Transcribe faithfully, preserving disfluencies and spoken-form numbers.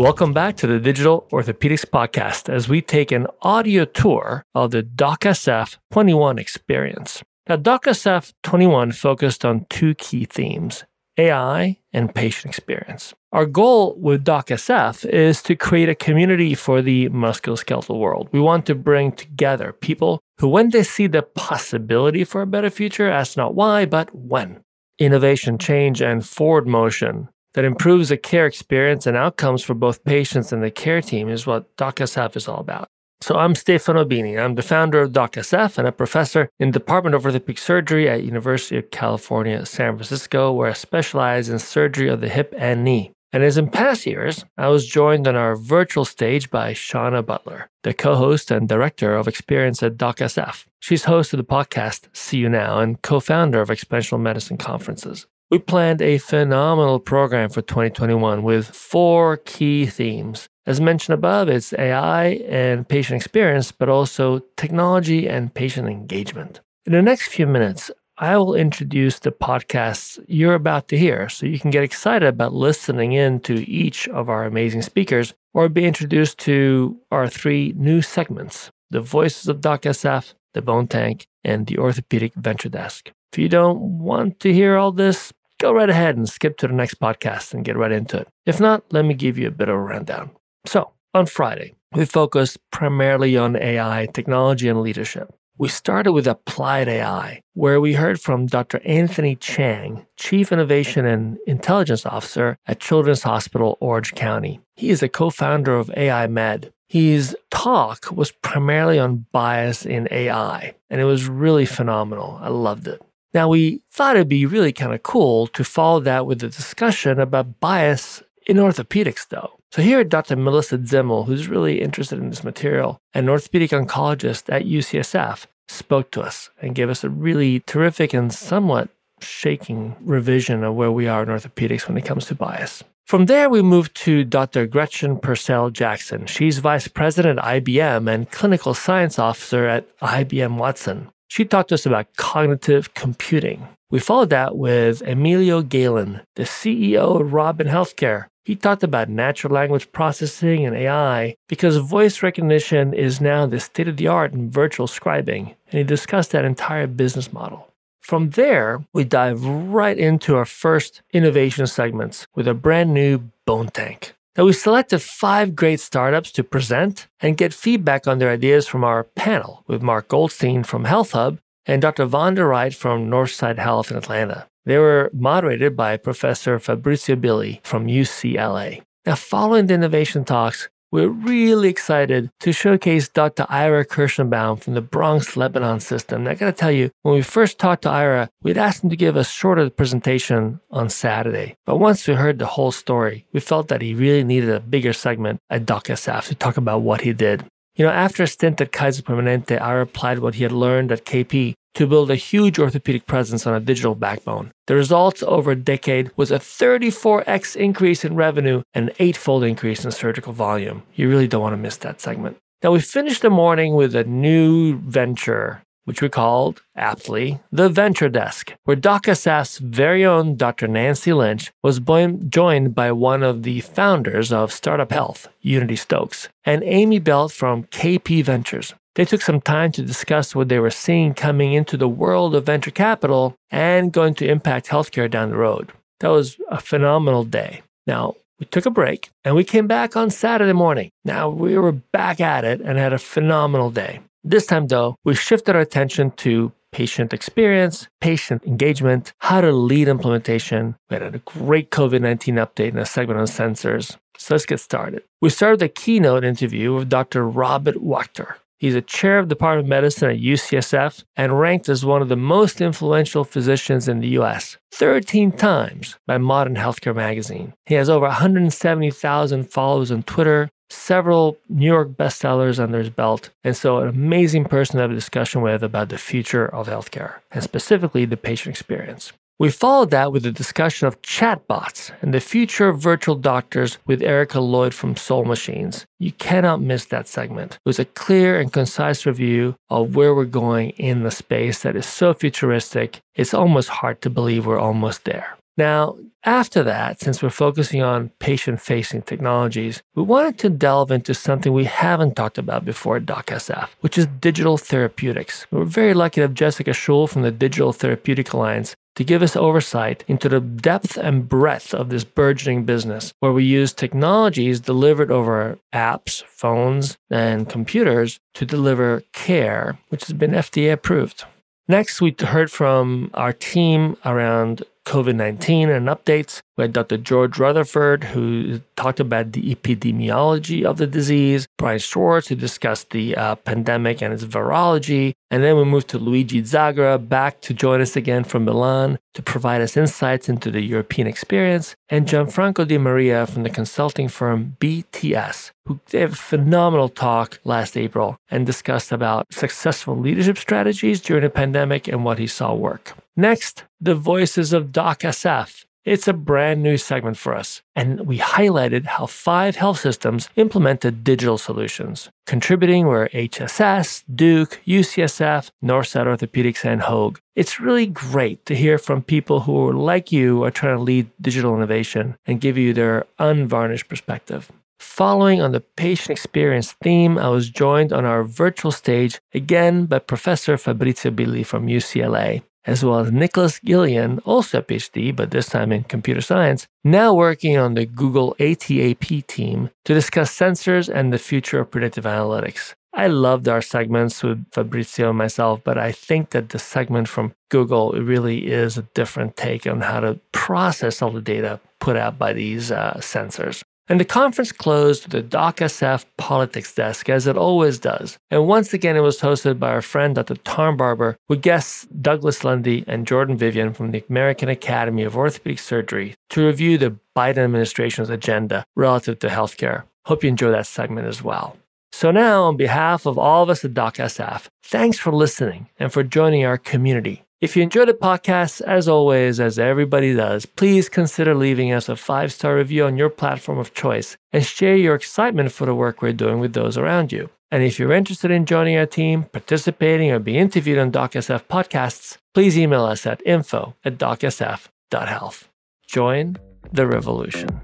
Welcome back to the Digital Orthopedics Podcast as we take an audio tour of the D O C S F twenty-one experience. Now, D O C S F twenty-one focused on two key themes, A I and patient experience. Our goal with D O C S F is to create a community for the musculoskeletal world. We want to bring together people who, when they see the possibility for a better future, ask not why, but when. Innovation, change, and forward motion that improves the care experience and outcomes for both patients and the care team is what D O C S F is all about. So I'm Stefano Bini. I'm the founder of D O C S F and a professor in the Department of Orthopedic Surgery at University of California, San Francisco, where I specialize in surgery of the hip and knee. And as in past years, I was joined on our virtual stage by Shauna Butler, the co-host and director of experience at D O C S F. She's host of the podcast See You Now and co-founder of Exponential Medicine Conferences. We planned a phenomenal program for twenty twenty-one with four key themes. As mentioned above, it's A I and patient experience, but also technology and patient engagement. In the next few minutes, I will introduce the podcasts you're about to hear so you can get excited about listening in to each of our amazing speakers or be introduced to our three new segments, the Voices of D O C S F, the Bone Tank, and the Orthopedic Venture Desk. If you don't want to hear all this, go right ahead and skip to the next podcast and get right into it. If not, let me give you a bit of a rundown. So, on Friday, we focused primarily on A I, technology, and leadership. We started with applied A I, where we heard from Doctor Anthony Chang, Chief Innovation and Intelligence Officer at Children's Hospital, Orange County. He is a co-founder of A I Med. His talk was primarily on bias in A I, and it was really phenomenal. I loved it. Now, we thought it'd be really kind of cool to follow that with a discussion about bias in orthopedics, though. So here at Doctor Melissa Zimmel, who's really interested in this material, an orthopedic oncologist at U C S F, spoke to us and gave us a really terrific and somewhat shaking revision of where we are in orthopedics when it comes to bias. From there, we moved to Doctor Gretchen Purcell Jackson. She's vice president at I B M and clinical science officer at I B M Watson. She talked to us about cognitive computing. We followed that with Emilio Galen, the C E O of Robin Healthcare. He talked about natural language processing and A I because voice recognition is now the state-of-the-art in virtual scribing, and he discussed that entire business model. From there, we dive right into our first innovation segments with a brand new Bone Tank. Now, we selected five great startups to present and get feedback on their ideas from our panel with Mark Goldstein from Health Hub and Doctor Vonda Wright from Northside Health in Atlanta. They were moderated by Professor Fabrizio Billi from U C L A. Now, following the innovation talks, we're really excited to showcase Doctor Ira Kirshenbaum from the Bronx-Lebanon system. Now, I got to tell you, when we first talked to Ira, we'd asked him to give a shorter presentation on Saturday. But once we heard the whole story, we felt that he really needed a bigger segment at D O C S F to talk about what he did. You know, after a stint at Kaiser Permanente, Ira applied what he had learned at K P to build a huge orthopedic presence on a digital backbone. The results over a decade was a thirty-four x increase in revenue and an eightfold increase in surgical volume. You really don't want to miss that segment. Now, we finished the morning with a new venture, which we called, aptly, the Venture Desk, where D O C S F's very own Doctor Nancy Lynch was joined by one of the founders of Startup Health, Unity Stokes, and Amy Belt from K P Ventures. They took some time to discuss what they were seeing coming into the world of venture capital and going to impact healthcare down the road. That was a phenomenal day. Now, we took a break and we came back on Saturday morning. Now, we were back at it and had a phenomenal day. This time, though, we shifted our attention to patient experience, patient engagement, how to lead implementation. We had a great COVID nineteen update and a segment on sensors. So let's get started. We started a keynote interview with Doctor Robert Wachter. He's a chair of the Department of Medicine at U C S F and ranked as one of the most influential physicians in the U S thirteen times by Modern Healthcare Magazine. He has over one hundred seventy thousand followers on Twitter, several New York bestsellers under his belt, and so an amazing person to have a discussion with about the future of healthcare, and specifically the patient experience. We followed that with a discussion of chatbots and the future of virtual doctors with Erica Lloyd from Soul Machines. You cannot miss that segment. It was a clear and concise review of where we're going in the space that is so futuristic, it's almost hard to believe we're almost there. Now, after that, since we're focusing on patient-facing technologies, we wanted to delve into something we haven't talked about before at DocSF, which is digital therapeutics. We were very lucky to have Jessica Schull from the Digital Therapeutic Alliance to give us oversight into the depth and breadth of this burgeoning business, where we use technologies delivered over apps, phones, and computers to deliver care, which has been F D A approved. Next, we heard from our team around COVID nineteen and updates. We had Doctor George Rutherford, who talked about the epidemiology of the disease, Brian Schwartz, who discussed the uh, pandemic and its virology, and then we moved to Luigi Zagara, back to join us again from Milan to provide us insights into the European experience, and Gianfranco Di Maria from the consulting firm B T S, who gave a phenomenal talk last April and discussed about successful leadership strategies during a pandemic and what he saw work. Next, the Voices of DocSF. It's a brand new segment for us, and we highlighted how five health systems implemented digital solutions. Contributing were H S S, Duke, U C S F, Northside Orthopedics, and Hoag. It's really great to hear from people who, like you, are trying to lead digital innovation and give you their unvarnished perspective. Following on the patient experience theme, I was joined on our virtual stage again by Professor Fabrizio Billi from U C L A, as well as Nicholas Gillian, also a PhD, but this time in computer science, now working on the Google A T A P team to discuss sensors and the future of predictive analytics. I loved our segments with Fabrizio and myself, but I think that the segment from Google really is a different take on how to process all the data put out by these uh, sensors. And the conference closed with the DocSF Politics Desk, as it always does. And once again, it was hosted by our friend Doctor Tarnbarber, with guests Douglas Lundy and Jordan Vivian from the American Academy of Orthopedic Surgery to review the Biden administration's agenda relative to healthcare. Hope you enjoy that segment as well. So now, on behalf of all of us at DocSF, thanks for listening and for joining our community. If you enjoyed the podcast, as always, as everybody does, please consider leaving us a five-star review on your platform of choice and share your excitement for the work we're doing with those around you. And if you're interested in joining our team, participating, or be interviewed on DocSF podcasts, please email us at info at docsf dot health. Join the revolution.